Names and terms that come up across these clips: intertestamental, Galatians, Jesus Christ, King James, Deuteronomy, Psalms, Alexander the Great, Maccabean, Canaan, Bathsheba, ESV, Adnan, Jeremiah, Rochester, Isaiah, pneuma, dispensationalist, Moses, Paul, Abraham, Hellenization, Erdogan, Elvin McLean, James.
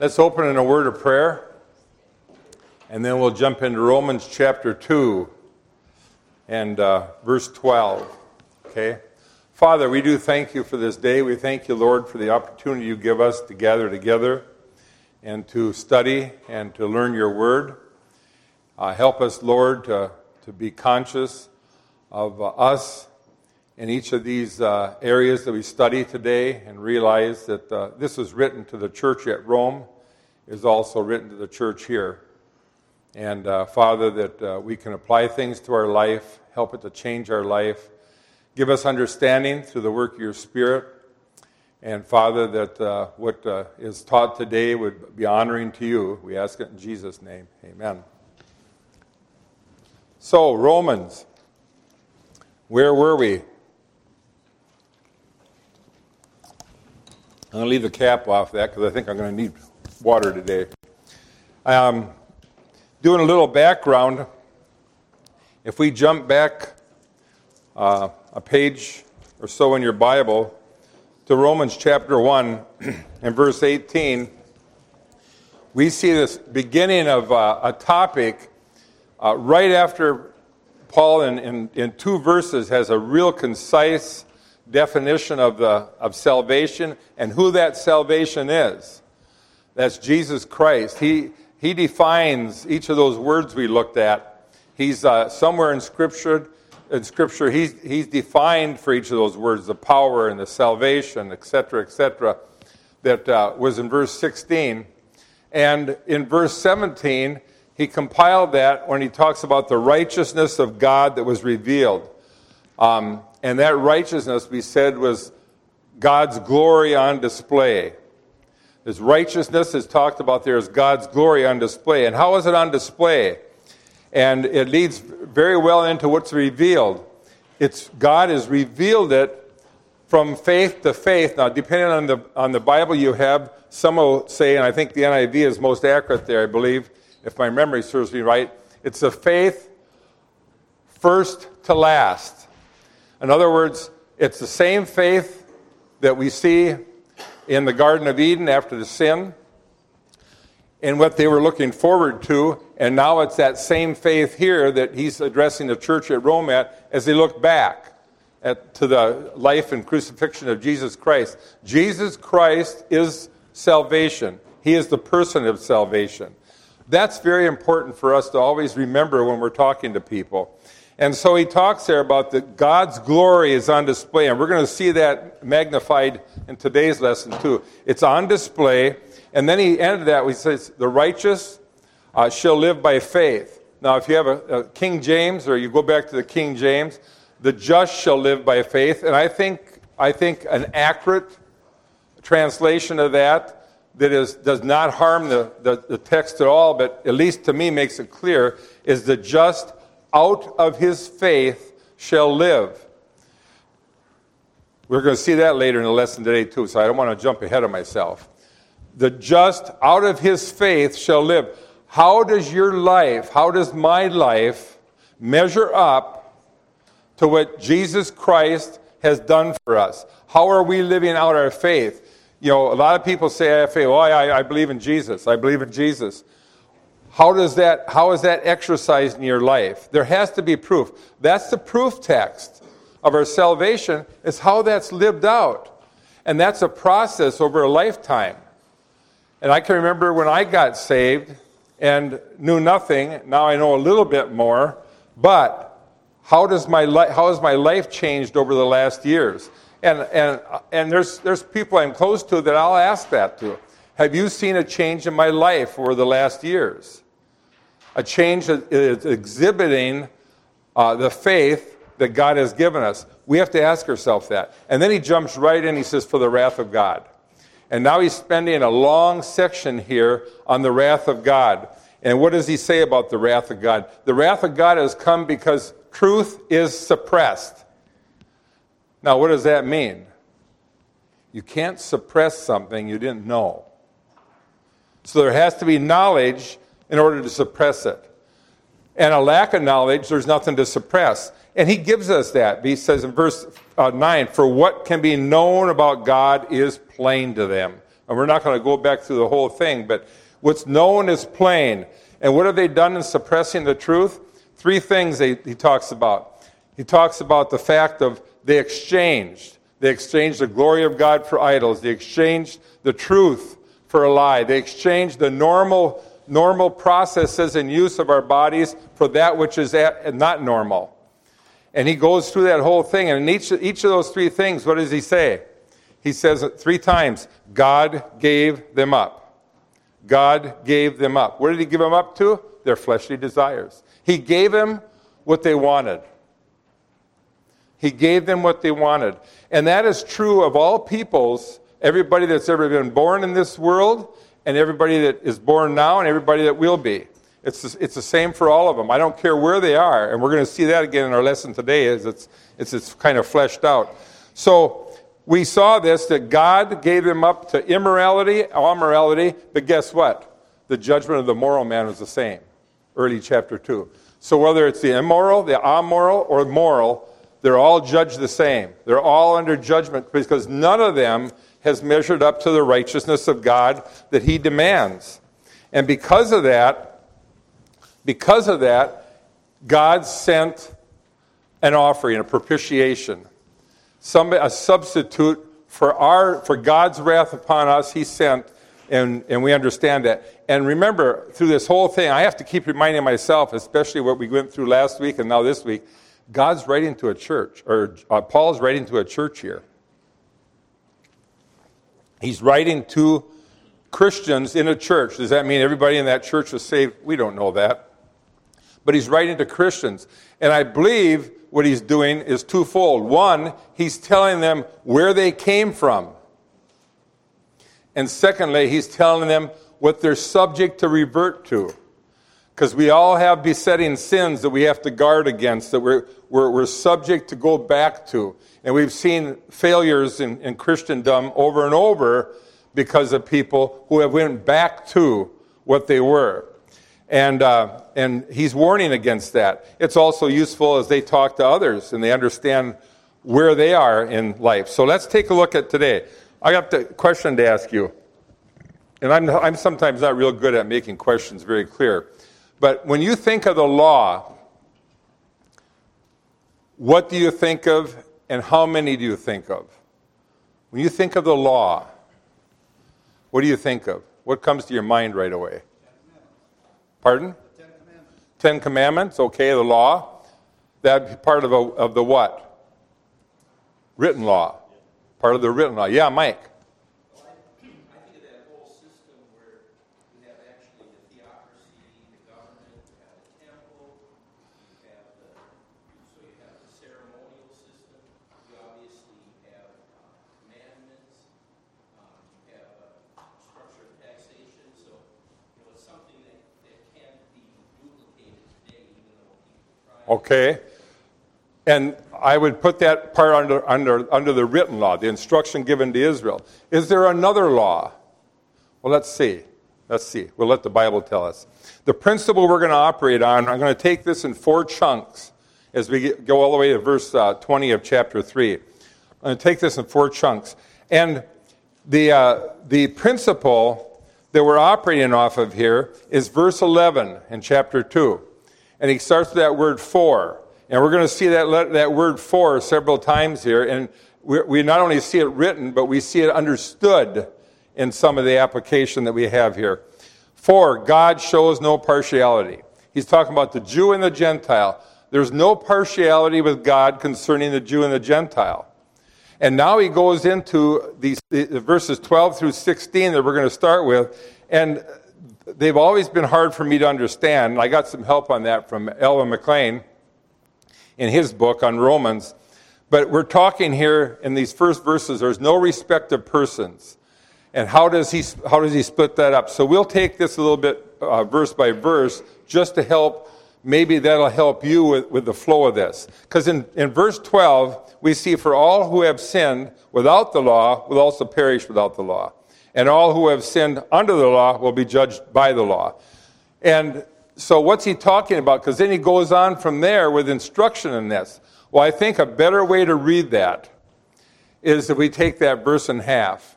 Let's open in a word of prayer, and then we'll jump into Romans chapter 2 and verse 12, okay? Father, we do thank you for this day. We thank you, Lord, for the opportunity you give us to gather together and to study and to learn your word. Help us, Lord, to be conscious of us in each of these areas that we study today, and realize that this was written to the church at Rome, is also written to the church here. And Father, that we can apply things to our life, help it to change our life, give us understanding through the work of your Spirit. And Father, that what is taught today would be honoring to you. We ask it in Jesus' name. Amen. So, Romans, where were we? I'm going to leave the cap off that because I think I'm going to need water today. Doing a little background, if we jump back a page or so in your Bible to Romans chapter 1 and verse 18, we see this beginning of a topic right after Paul in two verses has a real concise definition of salvation and who that salvation is. That's Jesus Christ. He defines each of those words we looked at. He's somewhere in Scripture. In Scripture, he's defined for each of those words the power and the salvation, etc. That was in verse 16, and in verse 17 he compiled that when he talks about the righteousness of God that was revealed. And that righteousness, we said, was God's glory on display. This righteousness is talked about there as God's glory on display. And how is it on display? And it leads very well into what's revealed. God has revealed it from faith to faith. Now, depending on the Bible you have, some will say, and I think the NIV is most accurate there, I believe, if my memory serves me right, it's the faith first to last. In other words, it's the same faith that we see in the Garden of Eden after the sin and what they were looking forward to, and now it's that same faith here that he's addressing the church at Rome as they look back to the life and crucifixion of Jesus Christ. Jesus Christ is salvation. He is the person of salvation. That's very important for us to always remember when we're talking to people. And so he talks there about that God's glory is on display. And we're going to see that magnified in today's lesson too. It's on display. And then he ended that, he says, the righteous shall live by faith. Now, if you have a King James, or you go back to the King James, the just shall live by faith. And I think an accurate translation of that does not harm the text at all, but at least to me makes it clear, is the just out of his faith shall live. We're going to see that later in the lesson today too, so I don't want to jump ahead of myself. The just out of his faith shall live. How does my life measure up to what Jesus Christ has done for us? How are we living out our faith? You know, a lot of people say, I believe in Jesus. I believe in Jesus. How is that exercised in your life? There has to be proof. That's the proof text of our salvation, is how that's lived out. And that's a process over a lifetime. And I can remember when I got saved and knew nothing. Now I know a little bit more. But how has my life changed over the last years? And there's people I'm close to that I'll ask that to. Have you seen a change in my life over the last years? A change that is exhibiting the faith that God has given us. We have to ask ourselves that. And then he jumps right in, he says, for the wrath of God. And now he's spending a long section here on the wrath of God. And what does he say about the wrath of God? The wrath of God has come because truth is suppressed. Now, what does that mean? You can't suppress something you didn't know. So there has to be knowledge in order to suppress it. And a lack of knowledge, there's nothing to suppress. And he gives us that. He says in verse 9, for what can be known about God is plain to them, And we're not going to go back through the whole thing, but what's known is plain. And what have they done in suppressing the truth? Three things he talks about. He talks about the fact of they exchanged. They exchanged the glory of God for idols. They exchanged the truth for a lie. They exchanged the normal processes and use of our bodies for that which is not normal. And he goes through that whole thing. And in each of those three things, what does he say? He says it three times, God gave them up. God gave them up. What did he give them up to? Their fleshly desires. He gave them what they wanted. He gave them what they wanted. And that is true of all peoples, everybody that's ever been born in this world, and everybody that is born now, and everybody that will be. It's the same for all of them. I don't care where they are. And we're going to see that again in our lesson today as it's kind of fleshed out. So we saw this, that God gave them up to all immorality, but guess what? The judgment of the moral man was the same, early chapter 2. So whether it's the immoral, the amoral, or moral, they're all judged the same. They're all under judgment because none of them has measured up to the righteousness of God that he demands. And because of that, God sent an offering, a propitiation, a substitute for God's wrath upon us. He sent, and we understand that. And remember, through this whole thing, I have to keep reminding myself, especially what we went through last week and now this week, God's writing to a church, or Paul's writing to a church here. He's writing to Christians in a church. Does that mean everybody in that church was saved? We don't know that. But he's writing to Christians. And I believe what he's doing is twofold. One, he's telling them where they came from. And secondly, he's telling them what they're subject to revert to. Because we all have besetting sins that we have to guard against, that we're subject to go back to. And we've seen failures in Christendom over and over because of people who have went back to what they were. And he's warning against that. It's also useful as they talk to others and they understand where they are in life. So let's take a look at today. I got a question to ask you. And I'm sometimes not real good at making questions very clear. But when you think of the law, what do you think of and how many do you think of? When you think of the law, what do you think of? What comes to your mind right away? 10 commandments. Pardon? 10 commandments. 10 commandments, okay, the law. That'd be part of the what? Written law. Part of the written law. Yeah, Mike. Okay, and I would put that part under the written law, the instruction given to Israel. Is there another law? Well, let's see. We'll let the Bible tell us. The principle we're going to operate on, I'm going to take this in four chunks as we go all the way to verse 20 of chapter 3. I'm going to take this in four chunks. And the principle that we're operating off of here is verse 11 in chapter 2. And he starts with that word for. And we're going to see that word for several times here. And we not only see it written, but we see it understood in some of the application that we have here. For God shows no partiality. He's talking about the Jew and the Gentile. There's no partiality with God concerning the Jew and the Gentile. And now he goes into these verses 12 through 16 that we're going to start with. And they've always been hard for me to understand. I got some help on that from Elvin McLean in his book on Romans. But we're talking here in these first verses, there's no respect of persons. And how does he split that up? So we'll take this a little bit verse by verse just to help. Maybe that'll help you with the flow of this. Because in verse 12, we see for all who have sinned without the law will also perish without the law. And all who have sinned under the law will be judged by the law. And so what's he talking about? Because then he goes on from there with instruction in this. Well, I think a better way to read that is if we take that verse in half.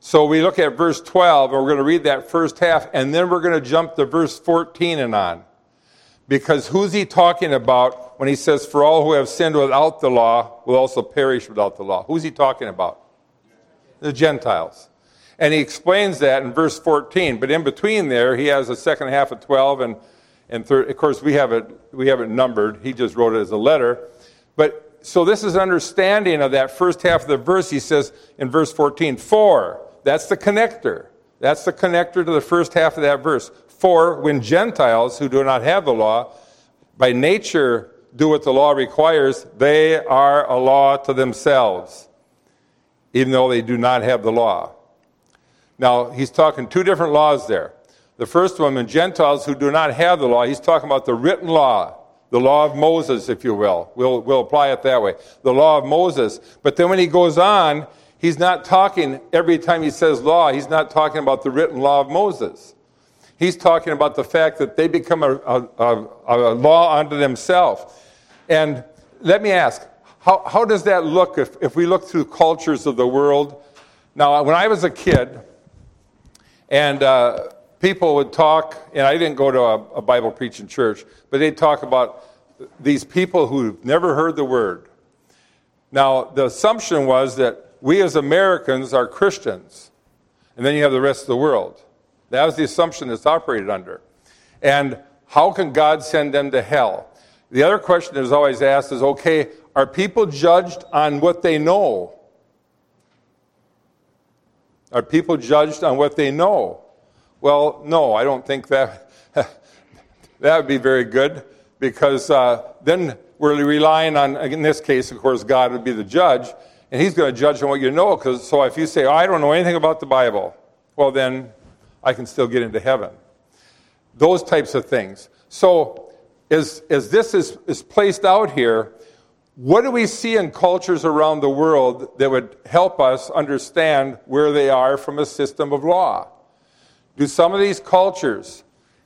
So we look at verse 12, and we're going to read that first half, and then we're going to jump to verse 14 and on. Because who's he talking about when he says, for all who have sinned without the law will also perish without the law? Who's he talking about? The Gentiles. And he explains that in verse 14. But in between there, he has the second half of 12, and of course, we have it numbered. He just wrote it as a letter. But so this is an understanding of that first half of the verse. He says in verse 14, for, that's the connector. That's the connector to the first half of that verse. For when Gentiles who do not have the law, by nature do what the law requires, they are a law to themselves, even though they do not have the law. Now, he's talking two different laws there. The first one, when Gentiles who do not have the law, he's talking about the written law, the law of Moses, if you will. We'll apply it that way, the law of Moses. But then when he goes on, he's not talking, every time he says law, he's not talking about the written law of Moses. He's talking about the fact that they become a law unto themselves. And let me ask, how does that look if we look through cultures of the world? Now, when I was a kid, and people would talk, and I didn't go to a Bible preaching church, but they'd talk about these people who've never heard the word. Now, the assumption was that we as Americans are Christians, and then you have the rest of the world. That was the assumption that's operated under. And how can God send them to hell? The other question that is always asked is, okay, are people judged on what they know? Are people judged on what they know? Well, no, I don't think that that would be very good, because then we're relying on, in this case, of course, God would be the judge, and he's going to judge on what you know. So if you say, I don't know anything about the Bible, well, then I can still get into heaven. Those types of things. So as this is placed out here, what do we see in cultures around the world that would help us understand where they are from a system of law? Do some of these cultures,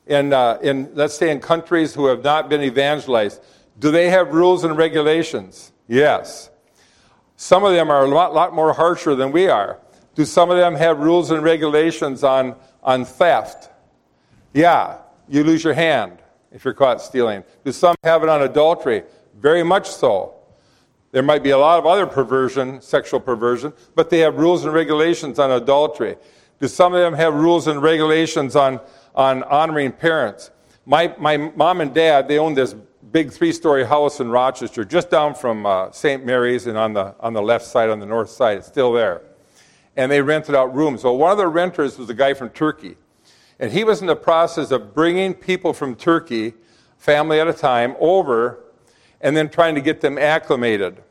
let's say in countries who have not been evangelized, do they have rules and regulations? Yes. Some of them are a lot more harsher than we are. Do some of them have rules and regulations on theft? Yeah, you lose your hand if you're caught stealing. Do some have it on adultery? Very much so. There might be a lot of other perversion, sexual perversion, but they have rules and regulations on adultery. Do some of them have rules and regulations on honoring parents? My mom and dad, they owned this big 3-story house in Rochester, just down from St. Mary's, and on the left side, on the north side, it's still there. And they rented out rooms. Well, one of the renters was a guy from Turkey. And he was in the process of bringing people from Turkey, family at a time, over, and then trying to get them acclimated.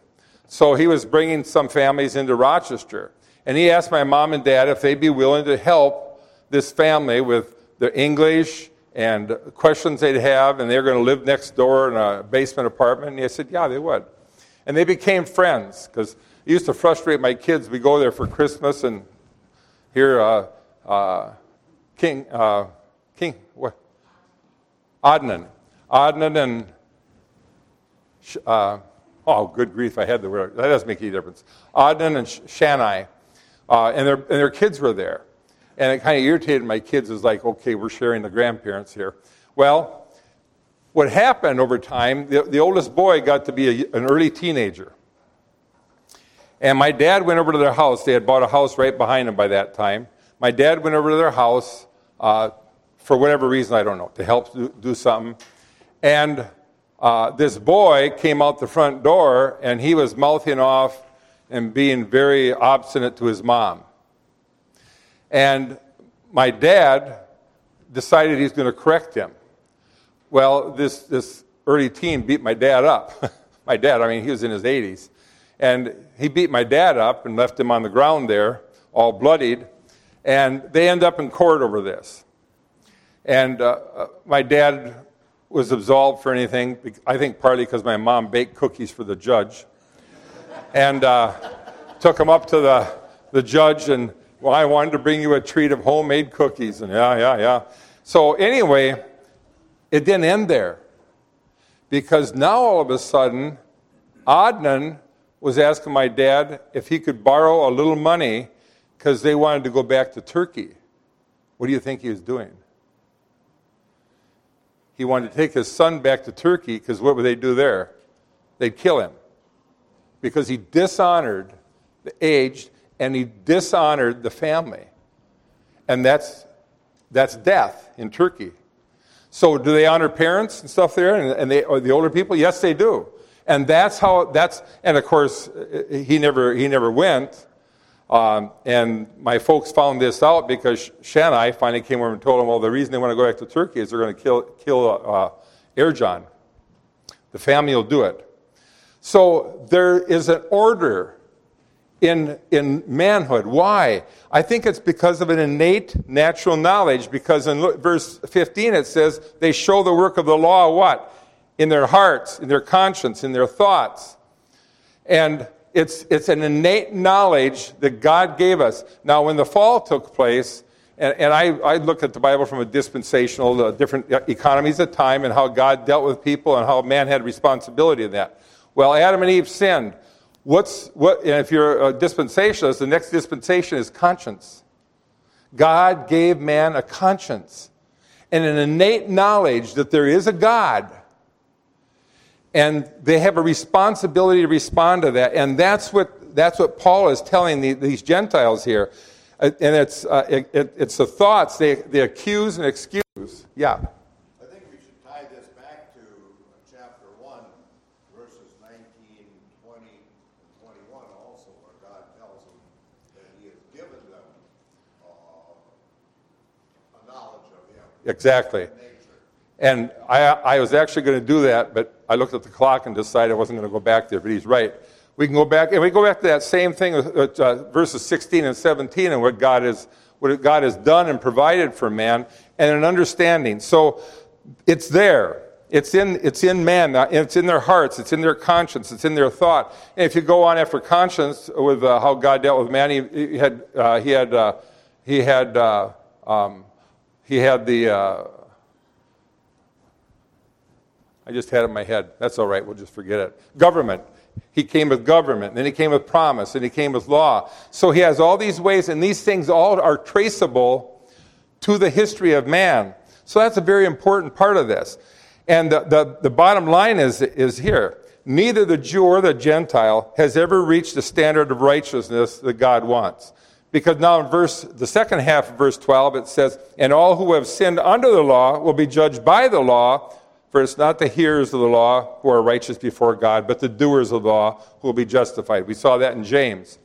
So he was bringing some families into Rochester. And he asked my mom and dad if they'd be willing to help this family with their English and questions they'd have, and they're going to live next door in a basement apartment. And I said, yeah, they would. And they became friends, because it used to frustrate my kids. We go there for Christmas, and here Adnan and, good grief, I had the word. That doesn't make any difference. Adnan and Shani, and their kids were there. And it kind of irritated my kids. It was like, okay, we're sharing the grandparents here. Well, what happened over time, the oldest boy got to be an early teenager. And my dad went over to their house. They had bought a house right behind them by that time. My dad went over to their house for whatever reason, I don't know, to help do something. And this boy came out the front door, and he was mouthing off and being very obstinate to his mom. And my dad decided he's going to correct him. Well, this early teen beat my dad up. My dad, I mean, he was in his 80s. And he beat my dad up and left him on the ground there, all bloodied. And they end up in court over this. And my dad was absolved for anything, I think partly because my mom baked cookies for the judge. And took him up to the judge, and, well, I wanted to bring you a treat of homemade cookies. And yeah. So anyway, it didn't end there. Because now all of a sudden, Adnan was asking my dad if he could borrow a little money because they wanted to go back to Turkey. What do you think he was doing? He wanted to take his son back to Turkey, because what would they do there? They'd kill him. Because he dishonored the aged, and he dishonored the family. And that's death in Turkey. So do they honor parents and stuff there, and they, or the older people? Yes, they do. And that's how, and of course, he never went. And my folks found this out because Shani finally came over and told them, well, the reason they want to go back to Turkey is they're going to kill Erdogan. The family will do it. So there is an order in manhood. Why? I think it's because of an innate natural knowledge, because in verse 15 it says, they show the work of the law, what? In their hearts, in their conscience, in their thoughts. And it's an innate knowledge that God gave us. Now, when the fall took place, and I look at the Bible from a dispensational, the different economies of time and how God dealt with people and how man had responsibility in that. Well, Adam and Eve sinned. And if you're a dispensationalist, the next dispensation is conscience. God gave man a conscience and an innate knowledge that there is a God. And they have a responsibility to respond to that. And that's what Paul is telling these Gentiles here. And it's the thoughts. They accuse and excuse. Yeah. I think we should tie this back to chapter 1, verses 19, 20, and 21 also, where God tells them that he has given them a knowledge of him. Exactly. And I was actually going to do that, but I looked at the clock and decided I wasn't going to go back there, but he's right. We can go back, and we go back to that same thing with verses 16 and 17 and what God has done and provided for man and an understanding. So it's there. It's in man. It's in their hearts. It's in their conscience. It's in their thought. And if you go on after conscience with how God dealt with man, I just had it in my head. That's all right. We'll just forget it. Government. He came with government. Then he came with promise. And he came with law. So he has all these ways. And these things all are traceable to the history of man. So that's a very important part of this. And the bottom line is here. Neither the Jew or the Gentile has ever reached the standard of righteousness that God wants. Because now in the second half of verse 12, it says, and all who have sinned under the law will be judged by the law. For it's not the hearers of the law who are righteous before God, but the doers of the law who will be justified. We saw that in James.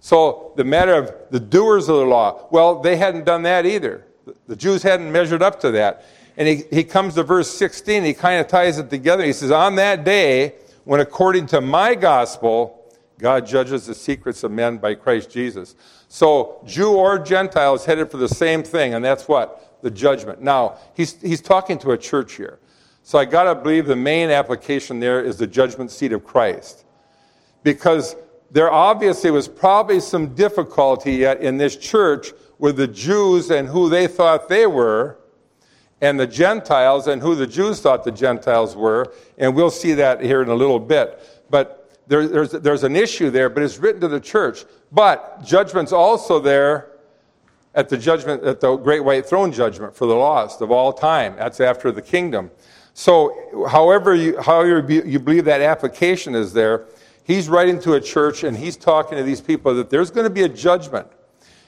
So the matter of the doers of the law, well, they hadn't done that either. The Jews hadn't measured up to that. And he comes to verse 16, he kind of ties it together. He says, on that day, when according to my gospel, God judges the secrets of men by Christ Jesus. So Jew or Gentile is headed for the same thing, and that's what? The judgment. Now, he's talking to a church here. So I got to believe the main application there is the judgment seat of Christ. Because there obviously was probably some difficulty yet in this church with the Jews and who they thought they were, and the Gentiles and who the Jews thought the Gentiles were. And we'll see that here in a little bit. But there's an issue there, but it's written to the church. But judgment's also there at the Great White Throne Judgment for the lost of all time. That's after the kingdom. So however you believe that application is there, he's writing to a church and he's talking to these people that there's going to be a judgment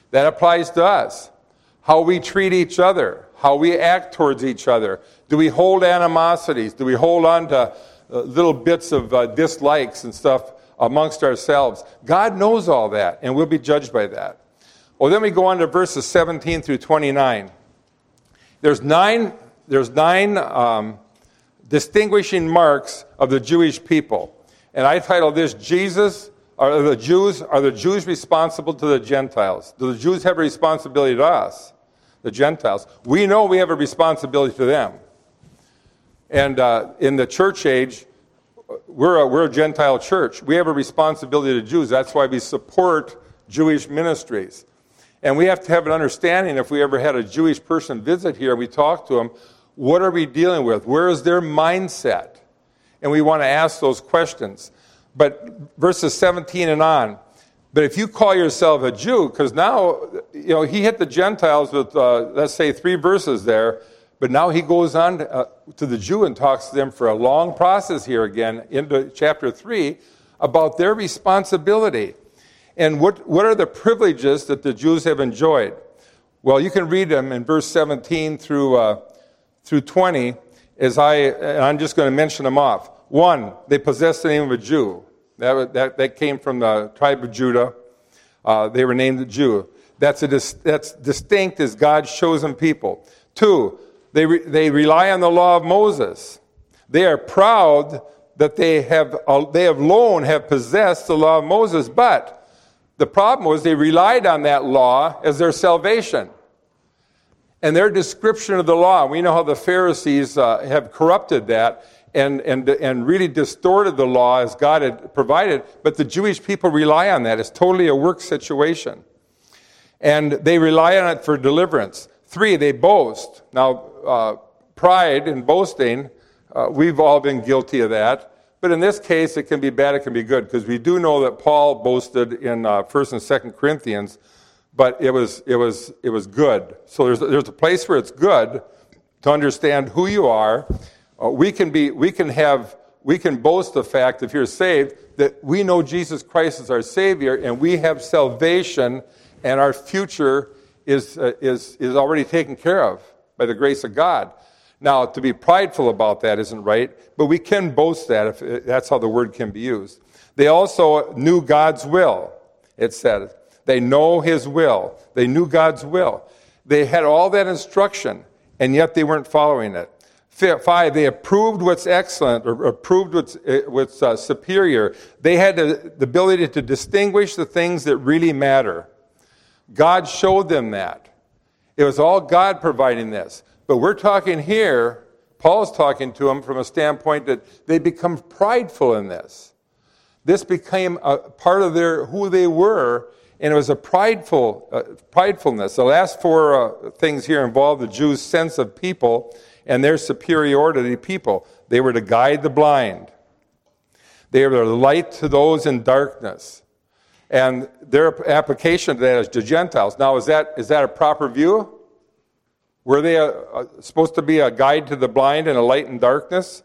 that applies to us. How we treat each other, how we act towards each other. Do we hold animosities? Do we hold on to little bits of dislikes and stuff amongst ourselves? God knows all that and we'll be judged by that. Well, then we go on to verses 17 through 29. There's nine distinguishing marks of the Jewish people. And I titled this, Are the Jews responsible to the Gentiles? Do the Jews have a responsibility to us, the Gentiles? We know we have a responsibility to them. And in the church age, we're a Gentile church. We have a responsibility to Jews. That's why we support Jewish ministries. And we have to have an understanding, if we ever had a Jewish person visit here, we talk to them, what are we dealing with? Where is their mindset? And we want to ask those questions. But verses 17 and on, But if you call yourself a Jew, because now, you know, he hit the Gentiles with, let's say, 3 verses there, but now he goes on to the Jew and talks to them for a long process here again into chapter 3 about their responsibility. And what are the privileges that the Jews have enjoyed? Well, you can read them in verse 17 through 20, and I'm just going to mention them off. 1, they possess the name of a Jew. That came from the tribe of Judah. They were named the Jew. That's distinct as God's chosen people. 2, they rely on the law of Moses. They are proud that they have possessed the law of Moses. But the problem was they relied on that law as their salvation. And their description of the law, we know how the Pharisees have corrupted that. And really distorted the law as God had provided, but the Jewish people rely on that. It's totally a work situation. And they rely on it for deliverance. 3, they boast. Now, pride and boasting, we've all been guilty of that. But in this case, it can be bad, it can be good, because we do know that Paul boasted in 1 and 2 Corinthians, but it was good. So there's a place where it's good to understand who you are. We can boast the fact, if you're saved, that we know Jesus Christ is our Savior, and we have salvation, and our future is already taken care of by the grace of God. Now, to be prideful about that isn't right, but we can boast that if that's how the word can be used. They also knew God's will. It said they know His will. They knew God's will. They had all that instruction, and yet they weren't following it. 5, they approved what's excellent or approved what's superior. They had the ability to distinguish the things that really matter. God showed them that. It was all God providing this. But we're talking here, Paul's talking to them from a standpoint that they become prideful in this. This became a part of who they were, and it was a pridefulness. The last 4 things here involve the Jews' sense of people and their superiority to people. They were to guide the blind. They were a light to those in darkness. And their application to that is to Gentiles. Now, is that a proper view? Were they supposed to be a guide to the blind and a light in darkness?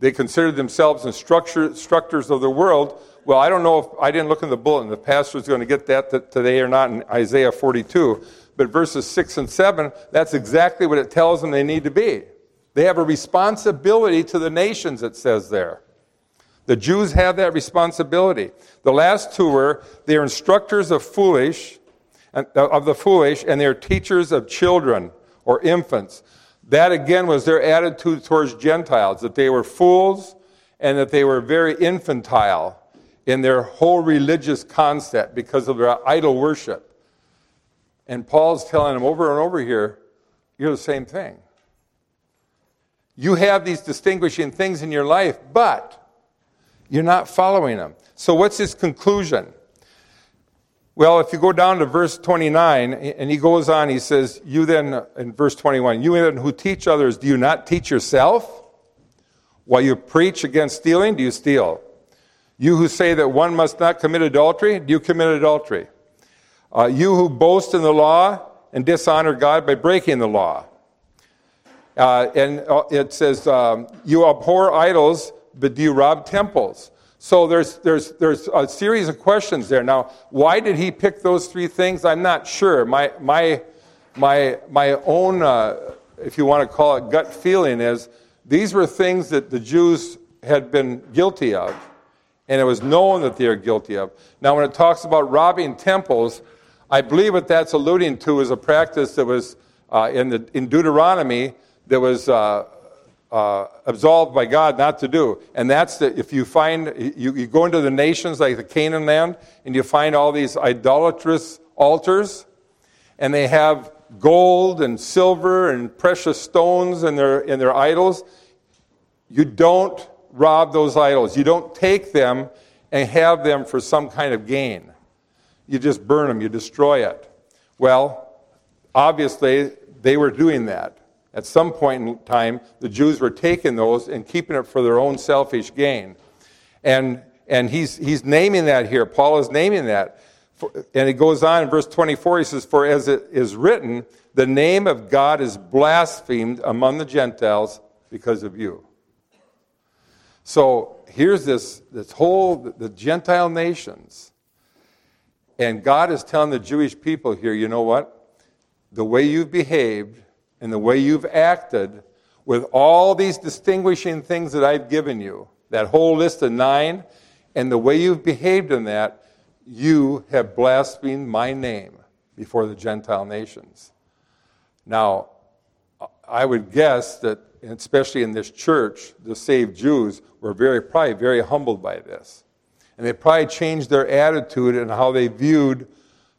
They considered themselves instructors of the world. Well, I don't know if I didn't look in the bulletin. The pastor's going to get that today or not in Isaiah 42. But verses 6 and 7, that's exactly what it tells them they need to be. They have a responsibility to the nations, it says there. The Jews have that responsibility. The last 2 were, they are instructors of the foolish, and they are teachers of children or infants. That, again, was their attitude towards Gentiles, that they were fools and that they were very infantile in their whole religious concept because of their idol worship. And Paul's telling them over and over here, you're the same thing. You have these distinguishing things in your life, but you're not following them. So what's his conclusion? Well, if you go down to verse 29, and he goes on, he says, you then, in verse 21, you then who teach others, do you not teach yourself? While you preach against stealing, do you steal? You who say that one must not commit adultery, do you commit adultery? You who boast in the law and dishonor God by breaking the law. And it says, you abhor idols, but do you rob temples? So there's a series of questions there. Now, why did he pick those 3 things? I'm not sure. My own, if you want to call it gut feeling, is these were things that the Jews had been guilty of, and it was known that they are guilty of. Now, when it talks about robbing temples, I believe what that's alluding to is a practice that was in Deuteronomy that was absolved by God not to do. And that's that if you find, you go into the nations like the Canaan land, and you find all these idolatrous altars, and they have gold and silver and precious stones in their idols. You don't rob those idols. You don't take them and have them for some kind of gain. You just burn them. You destroy it. Well, obviously, they were doing that. At some point in time, the Jews were taking those and keeping it for their own selfish gain. And And he's naming that here. Paul is naming that. And he goes on in verse 24, he says, "For as it is written, the name of God is blasphemed among the Gentiles because of you." So here's this whole, the Gentile nations. And God is telling the Jewish people here, you know what? The way you've behaved and the way you've acted with all these distinguishing things that I've given you, that whole list of 9, and the way you've behaved in that, you have blasphemed my name before the Gentile nations. Now, I would guess that, especially in this church, the saved Jews were probably very humbled by this. And they probably changed their attitude and how they viewed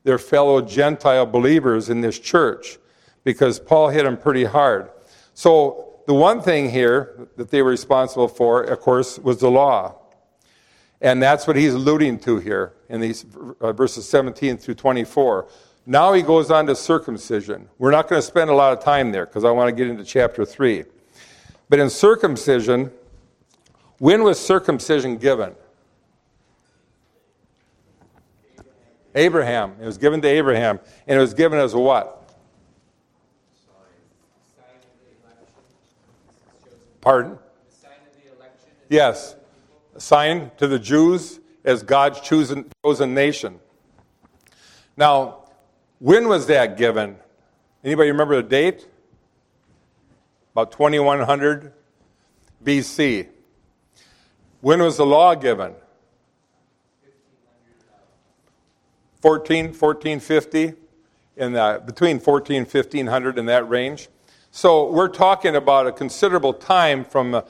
their fellow Gentile believers in this church, because Paul hit them pretty hard. So the one thing here that they were responsible for, of course, was the law. And that's what he's alluding to here in these verses 17 through 24. Now he goes on to circumcision. We're not going to spend a lot of time there because I want to get into chapter 3. But in circumcision, when was circumcision given? Abraham. It was given to Abraham. And it was given as what? Pardon? The sign of the election. Yes. A sign to the Jews as God's chosen nation. Now, when was that given? Anybody remember the date? About 2100 BC. When was the law given? 1450, between 1400 and that range. So we're talking about a considerable time from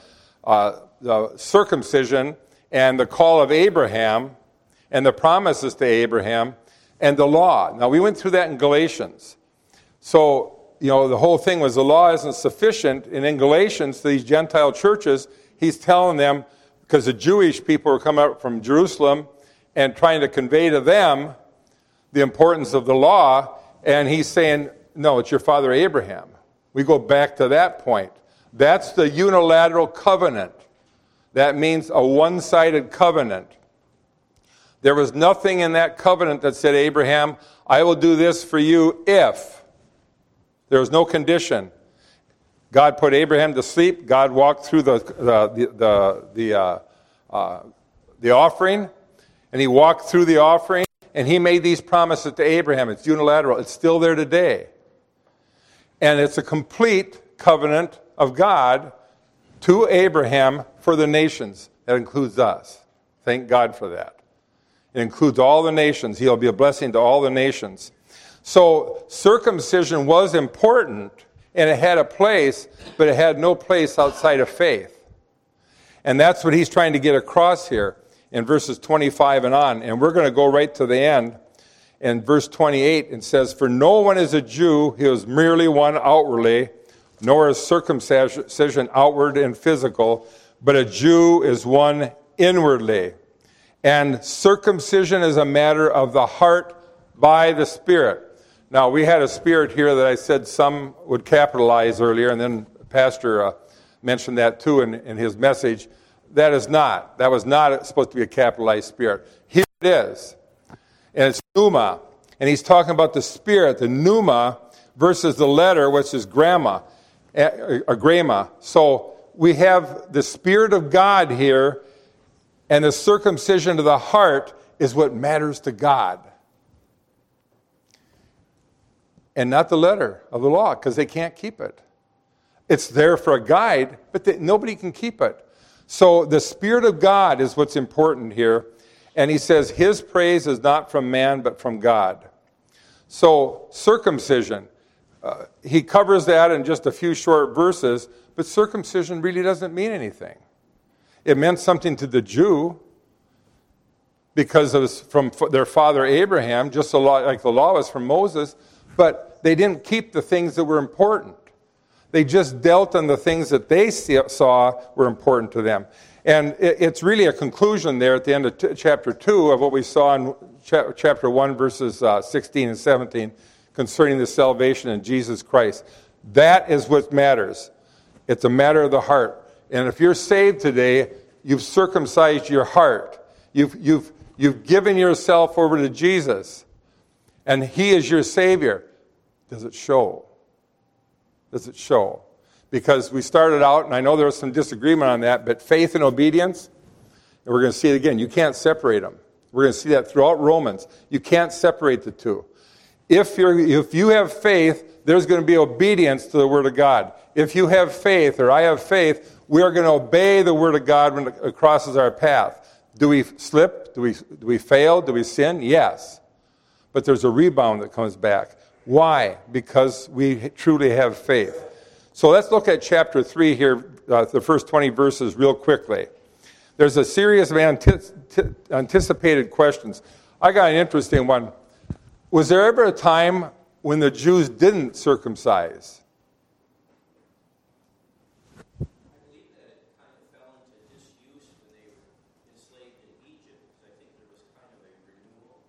the circumcision and the call of Abraham and the promises to Abraham and the law. Now, we went through that in Galatians. So, you know, the whole thing was the law isn't sufficient. And in Galatians, these Gentile churches, he's telling them, because the Jewish people were coming up from Jerusalem and trying to convey to them the importance of the law, and he's saying, no, it's your father Abraham. We go back to that point. That's the unilateral covenant. That means a one-sided covenant. There was nothing in that covenant that said, Abraham, I will do this for you if. There was no condition. God put Abraham to sleep. God walked through the offering, and he walked through the offering, and he made these promises to Abraham. It's unilateral. It's still there today. And it's a complete covenant of God to Abraham for the nations. That includes us. Thank God for that. It includes all the nations. He'll be a blessing to all the nations. So circumcision was important, and it had a place, but it had no place outside of faith. And that's what he's trying to get across here in verses 25 and on. And we're going to go right to the end. In verse 28, it says, "For no one is a Jew, he is merely one outwardly, nor is circumcision outward and physical, but a Jew is one inwardly. And circumcision is a matter of the heart by the Spirit." Now, we had a spirit here that I said some would capitalize earlier, and then Pastor mentioned that too in his message. That was not supposed to be a capitalized spirit. Here it is. And it's pneuma. And he's talking about the spirit, the pneuma, versus the letter, which is grama. So we have the Spirit of God here, and the circumcision of the heart is what matters to God. And not the letter of the law, because they can't keep it. It's there for a guide, but nobody can keep it. So the Spirit of God is what's important here. And he says, his praise is not from man, but from God. So circumcision, he covers that in just a few short verses, but circumcision really doesn't mean anything. It meant something to the Jew because it was from their father Abraham, just like the law was from Moses, but they didn't keep the things that were important. They just dealt on the things that they saw were important to them. And it's really a conclusion there at the end of chapter 2 of what we saw in chapter 1, verses 16 and 17 concerning the salvation in Jesus Christ. That is what matters. It's a matter of the heart. And if you're saved today, you've circumcised your heart. You've given yourself over to Jesus, and He is your Savior. Does it show? Does it show? Because we started out, and I know there was some disagreement on that, but faith and obedience, and we're going to see it again, you can't separate them. We're going to see that throughout Romans. You can't separate the two. If you have faith, there's going to be obedience to the Word of God. If you have faith, or I have faith, we are going to obey the Word of God when it crosses our path. Do we slip? Do we fail? Do we sin? Yes. But there's a rebound that comes back. Why? Because we truly have faith. So let's look at chapter 3 here, the first 20 verses real quickly. There's a series of anticipated questions. I got an interesting one. Was there ever a time when the Jews didn't circumcise? I believe that it kind of fell into disuse when they were enslaved in Egypt. I think there was kind of a renewal.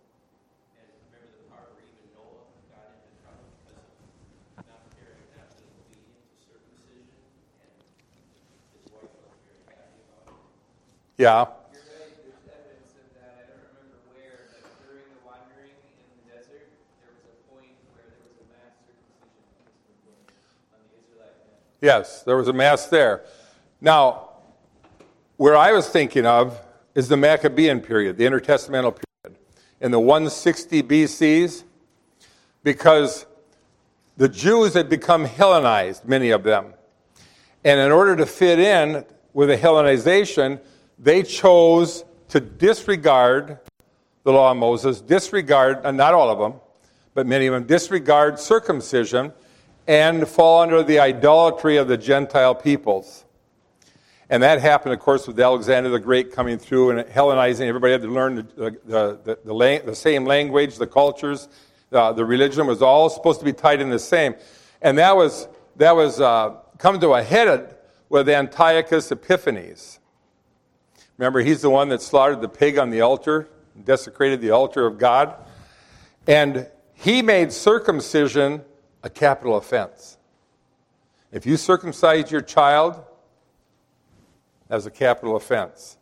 And remember the part where even Noah got into trouble because of not caring about being obedient to circumcision, and his wife wasn't very happy about it. Yeah. Yes, there was a mass there. Now, where I was thinking of is the Maccabean period, the intertestamental period, in the 160 BCs, because the Jews had become Hellenized, many of them. And in order to fit in with the Hellenization, they chose to disregard the law of Moses, disregard, and not all of them, but many of them, disregard circumcision, and fall under the idolatry of the Gentile peoples. And that happened, of course, with Alexander the Great coming through and Hellenizing. Everybody had to learn the same language, the cultures, the religion was all supposed to be tied in the same. And that was come to a head with Antiochus Epiphanes. Remember, he's the one that slaughtered the pig on the altar, desecrated the altar of God. And he made circumcision a capital offense. If you circumcise your child, that's a capital offense.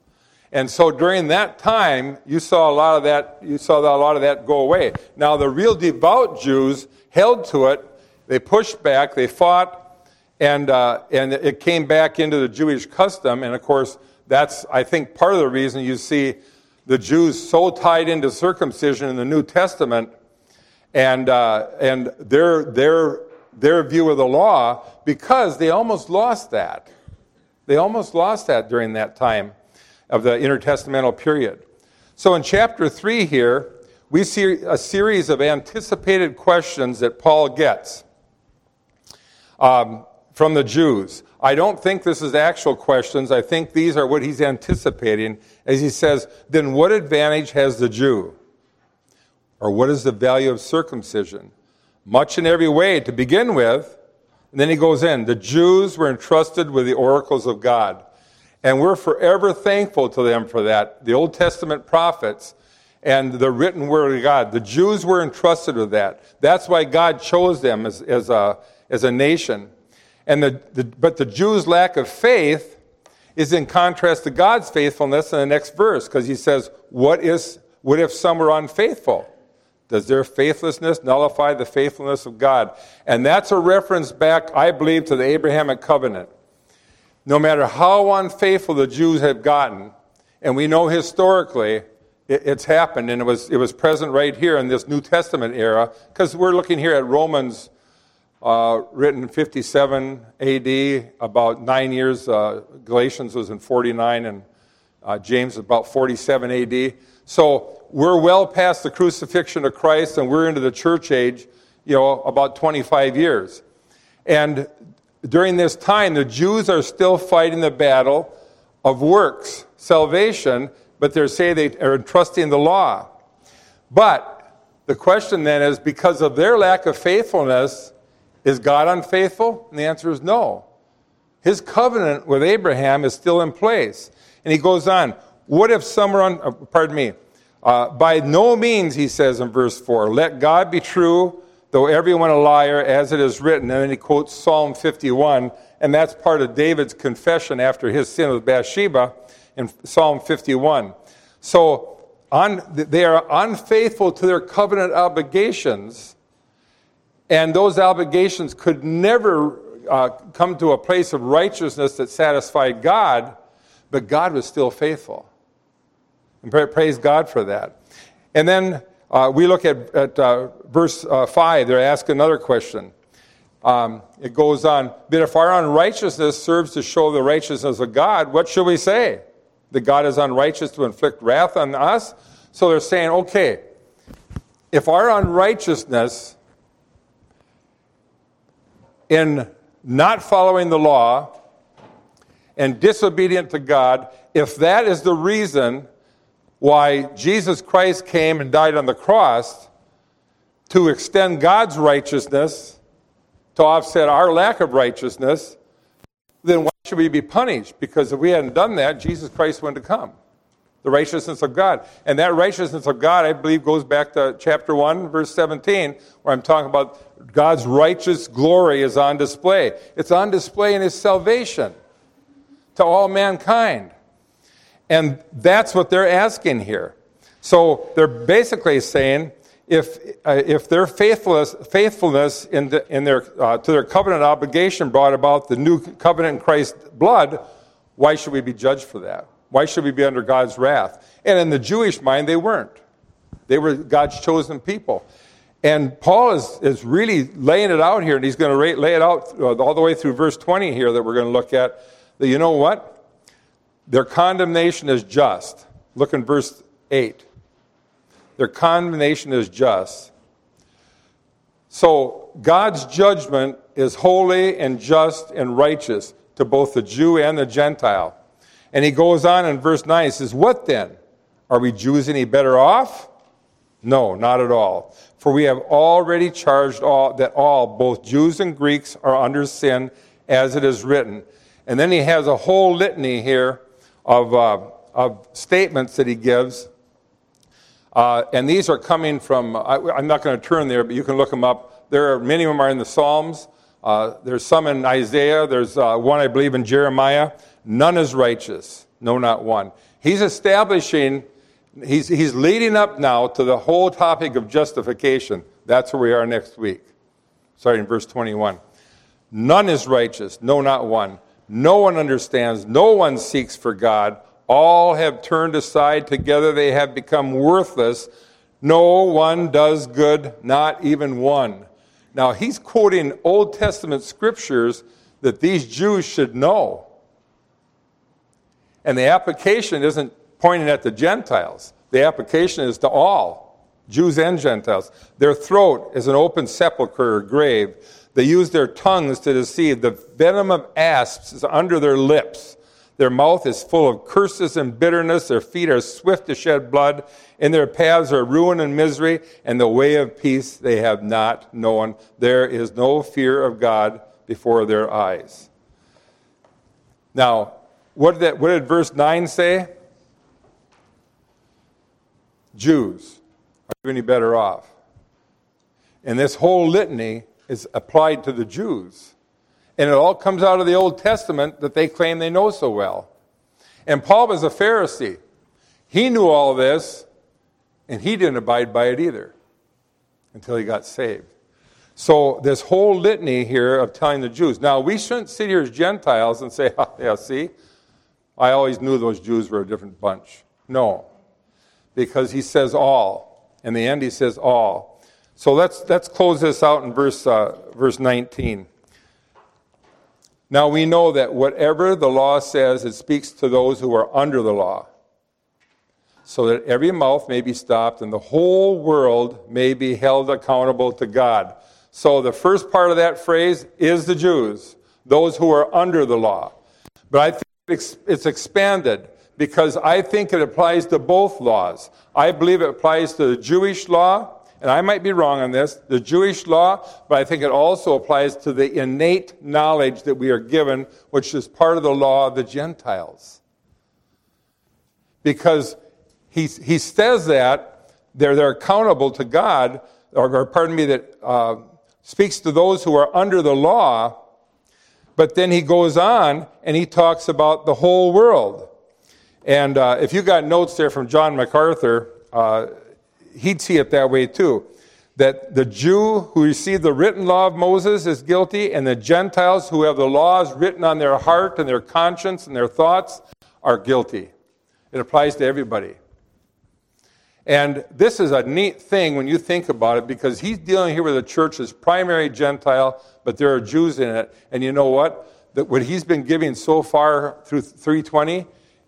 And so during that time, you saw a lot of that go away. Now the real devout Jews held to it. They pushed back. They fought, and it came back into the Jewish custom. And of course, that's I think part of the reason you see the Jews so tied into circumcision in the New Testament. And their view of the law, because they almost lost that. They almost lost that during that time of the intertestamental period. So in chapter 3 here, we see a series of anticipated questions that Paul gets from the Jews. I don't think this is actual questions. I think these are what he's anticipating as he says, then what advantage has the Jew? Or what is the value of circumcision? Much in every way to begin with. And then he goes in. The Jews were entrusted with the oracles of God. And we're forever thankful to them for that. The Old Testament prophets and the written word of God. The Jews were entrusted with that. That's why God chose them as a nation. And but the Jews' lack of faith is in contrast to God's faithfulness in the next verse. Because he says, what if some were unfaithful? Does their faithlessness nullify the faithfulness of God? And that's a reference back, I believe, to the Abrahamic covenant. No matter how unfaithful the Jews have gotten, and we know historically it's happened, and it was present right here in this New Testament era, because we're looking here at Romans written 57 AD, about 9 years. Galatians was in 49, and James about 47 AD. So we're well past the crucifixion of Christ, and we're into the church age, about 25 years. And during this time, the Jews are still fighting the battle of works, salvation, but they say they are entrusting the law. But the question then is, because of their lack of faithfulness, is God unfaithful? And the answer is no. His covenant with Abraham is still in place. And he goes on, what if some are by no means, he says in verse 4, let God be true, though everyone a liar, as it is written. And then he quotes Psalm 51, and that's part of David's confession after his sin with Bathsheba in Psalm 51. So they are unfaithful to their covenant obligations, and those obligations could never come to a place of righteousness that satisfied God, but God was still faithful. And praise God for that. And then we look at verse 5. They're asked another question. It goes on, but if our unrighteousness serves to show the righteousness of God, what should we say? That God is unrighteous to inflict wrath on us? So they're saying, okay, if our unrighteousness in not following the law and disobedient to God, if that is the reason why Jesus Christ came and died on the cross to extend God's righteousness to offset our lack of righteousness, then why should we be punished? Because if we hadn't done that, Jesus Christ wouldn't have come. The righteousness of God. And that righteousness of God, I believe, goes back to chapter 1, verse 17, where I'm talking about God's righteous glory is on display. It's on display in His salvation to all mankind. And that's what they're asking here. So they're basically saying, if their faithfulness to their covenant obligation brought about the new covenant in Christ's blood, why should we be judged for that? Why should we be under God's wrath? And in the Jewish mind, they weren't. They were God's chosen people. And Paul is really laying it out here, and he's going to lay it out all the way through verse 20 here that we're going to look at. That you know what? Their condemnation is just. Look in verse 8. Their condemnation is just. So God's judgment is holy and just and righteous to both the Jew and the Gentile. And he goes on in verse 9, he says, what then? Are we Jews any better off? No, not at all. For we have already charged all, both Jews and Greeks, are under sin, as it is written. And then he has a whole litany here of statements that he gives. And these are coming from, I'm not going to turn there, but you can look them up. Many of them are in the Psalms. There's some in Isaiah. There's one, I believe, in Jeremiah. None is righteous, no, not one. He's establishing, he's leading up now to the whole topic of justification. That's where we are next week, starting in verse 21. None is righteous, no, not one. No one understands, no one seeks for God. All have turned aside, together they have become worthless. No one does good, not even one. Now, he's quoting Old Testament scriptures that these Jews should know. And the application isn't pointing at the Gentiles. The application is to all, Jews and Gentiles. Their throat is an open sepulcher or grave. They use their tongues to deceive. The venom of asps is under their lips. Their mouth is full of curses and bitterness. Their feet are swift to shed blood. In their paths are ruin and misery, and the way of peace they have not known. There is no fear of God before their eyes. Now, what did verse 9 say? Jews, are you any better off? And this whole litany is applied to the Jews. And it all comes out of the Old Testament that they claim they know so well. And Paul was a Pharisee. He knew all this, and he didn't abide by it either until he got saved. So this whole litany here of telling the Jews. Now, we shouldn't sit here as Gentiles and say, oh, yeah, see, I always knew those Jews were a different bunch. No, because he says all. In the end, he says all. So let's close this out in verse 19. Now, we know that whatever the law says, it speaks to those who are under the law, so that every mouth may be stopped and the whole world may be held accountable to God. So the first part of that phrase is the Jews, those who are under the law. But I think it's expanded because I think it applies to both laws. I believe it applies to the Jewish law, and I might be wrong on this, the Jewish law, but I think it also applies to the innate knowledge that we are given, which is part of the law of the Gentiles. Because he says that they're accountable to God, that speaks to those who are under the law, but then he goes on and he talks about the whole world. And if you got notes there from John MacArthur, he'd see it that way too, that the Jew who received the written law of Moses is guilty, and the Gentiles who have the laws written on their heart and their conscience and their thoughts are guilty. It applies to everybody. And this is a neat thing when you think about it, because he's dealing here with a church that's primary Gentile, but there are Jews in it. And you know what? That what he's been giving so far through 320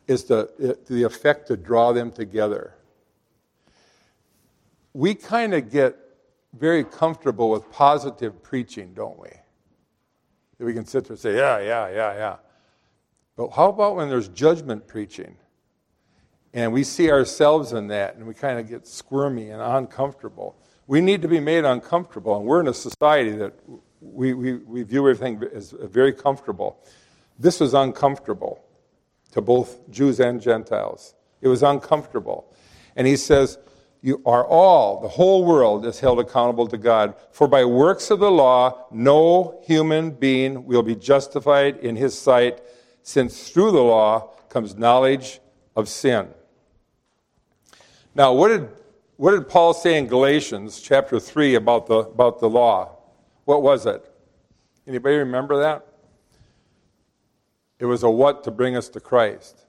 is the effect to draw them together. We kind of get very comfortable with positive preaching, don't we? We can sit there and say, yeah. But how about when there's judgment preaching? And we see ourselves in that, and we kind of get squirmy and uncomfortable. We need to be made uncomfortable, and we're in a society that we view everything as very comfortable. This was uncomfortable to both Jews and Gentiles. It was uncomfortable. And he says, you are all, the whole world is held accountable to God, for by works of the law, no human being will be justified in his sight, since through the law comes knowledge of sin. Now, what did Paul say in Galatians chapter 3 about the law? What was it? Anybody remember that? It was a what to bring us to Christ.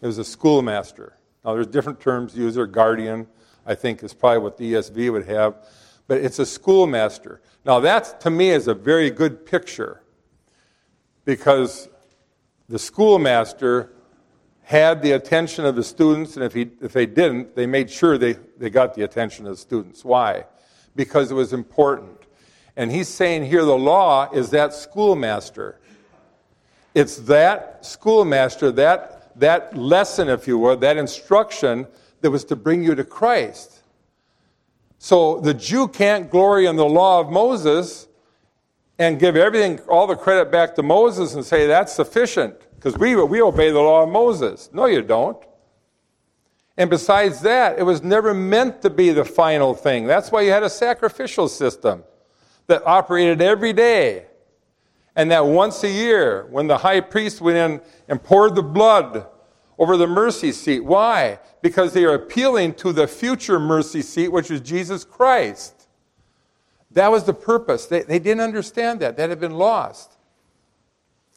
It was a schoolmaster. Now, there's different terms used there. Guardian, I think, is probably what the ESV would have. But it's a schoolmaster. Now, that, to me, is a very good picture, because the schoolmaster had the attention of the students, and if they didn't, they made sure they got the attention of the students. Why? Because it was important. And he's saying here the law is that schoolmaster. It's that schoolmaster, that lesson, if you will, that instruction that was to bring you to Christ. So the Jew can't glory in the law of Moses and give everything, all the credit back to Moses and say that's sufficient, because we obey the law of Moses. No, you don't. And besides that, it was never meant to be the final thing. That's why you had a sacrificial system that operated every day. And that once a year, when the high priest went in and poured the blood over the mercy seat. Why? Because they are appealing to the future mercy seat, which is Jesus Christ. That was the purpose. They didn't understand that. That had been lost.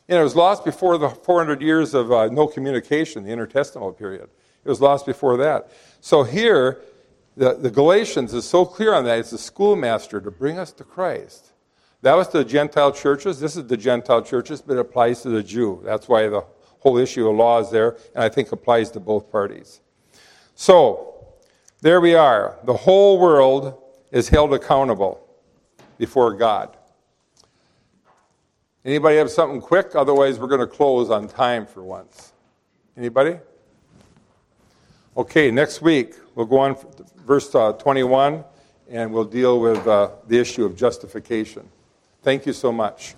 And it was lost before the 400 years of no communication, the intertestamental period. It was lost before that. So here, the Galatians is so clear on that. It's the schoolmaster to bring us to Christ. That was to the Gentile churches. This is the Gentile churches, but it applies to the Jew. That's why the whole issue of law is there, and I think applies to both parties. So, there we are. The whole world is held accountable before God. Anybody have something quick? Otherwise, we're going to close on time for once. Anybody? Okay, next week, we'll go on verse 21, and we'll deal with the issue of justification. Thank you so much.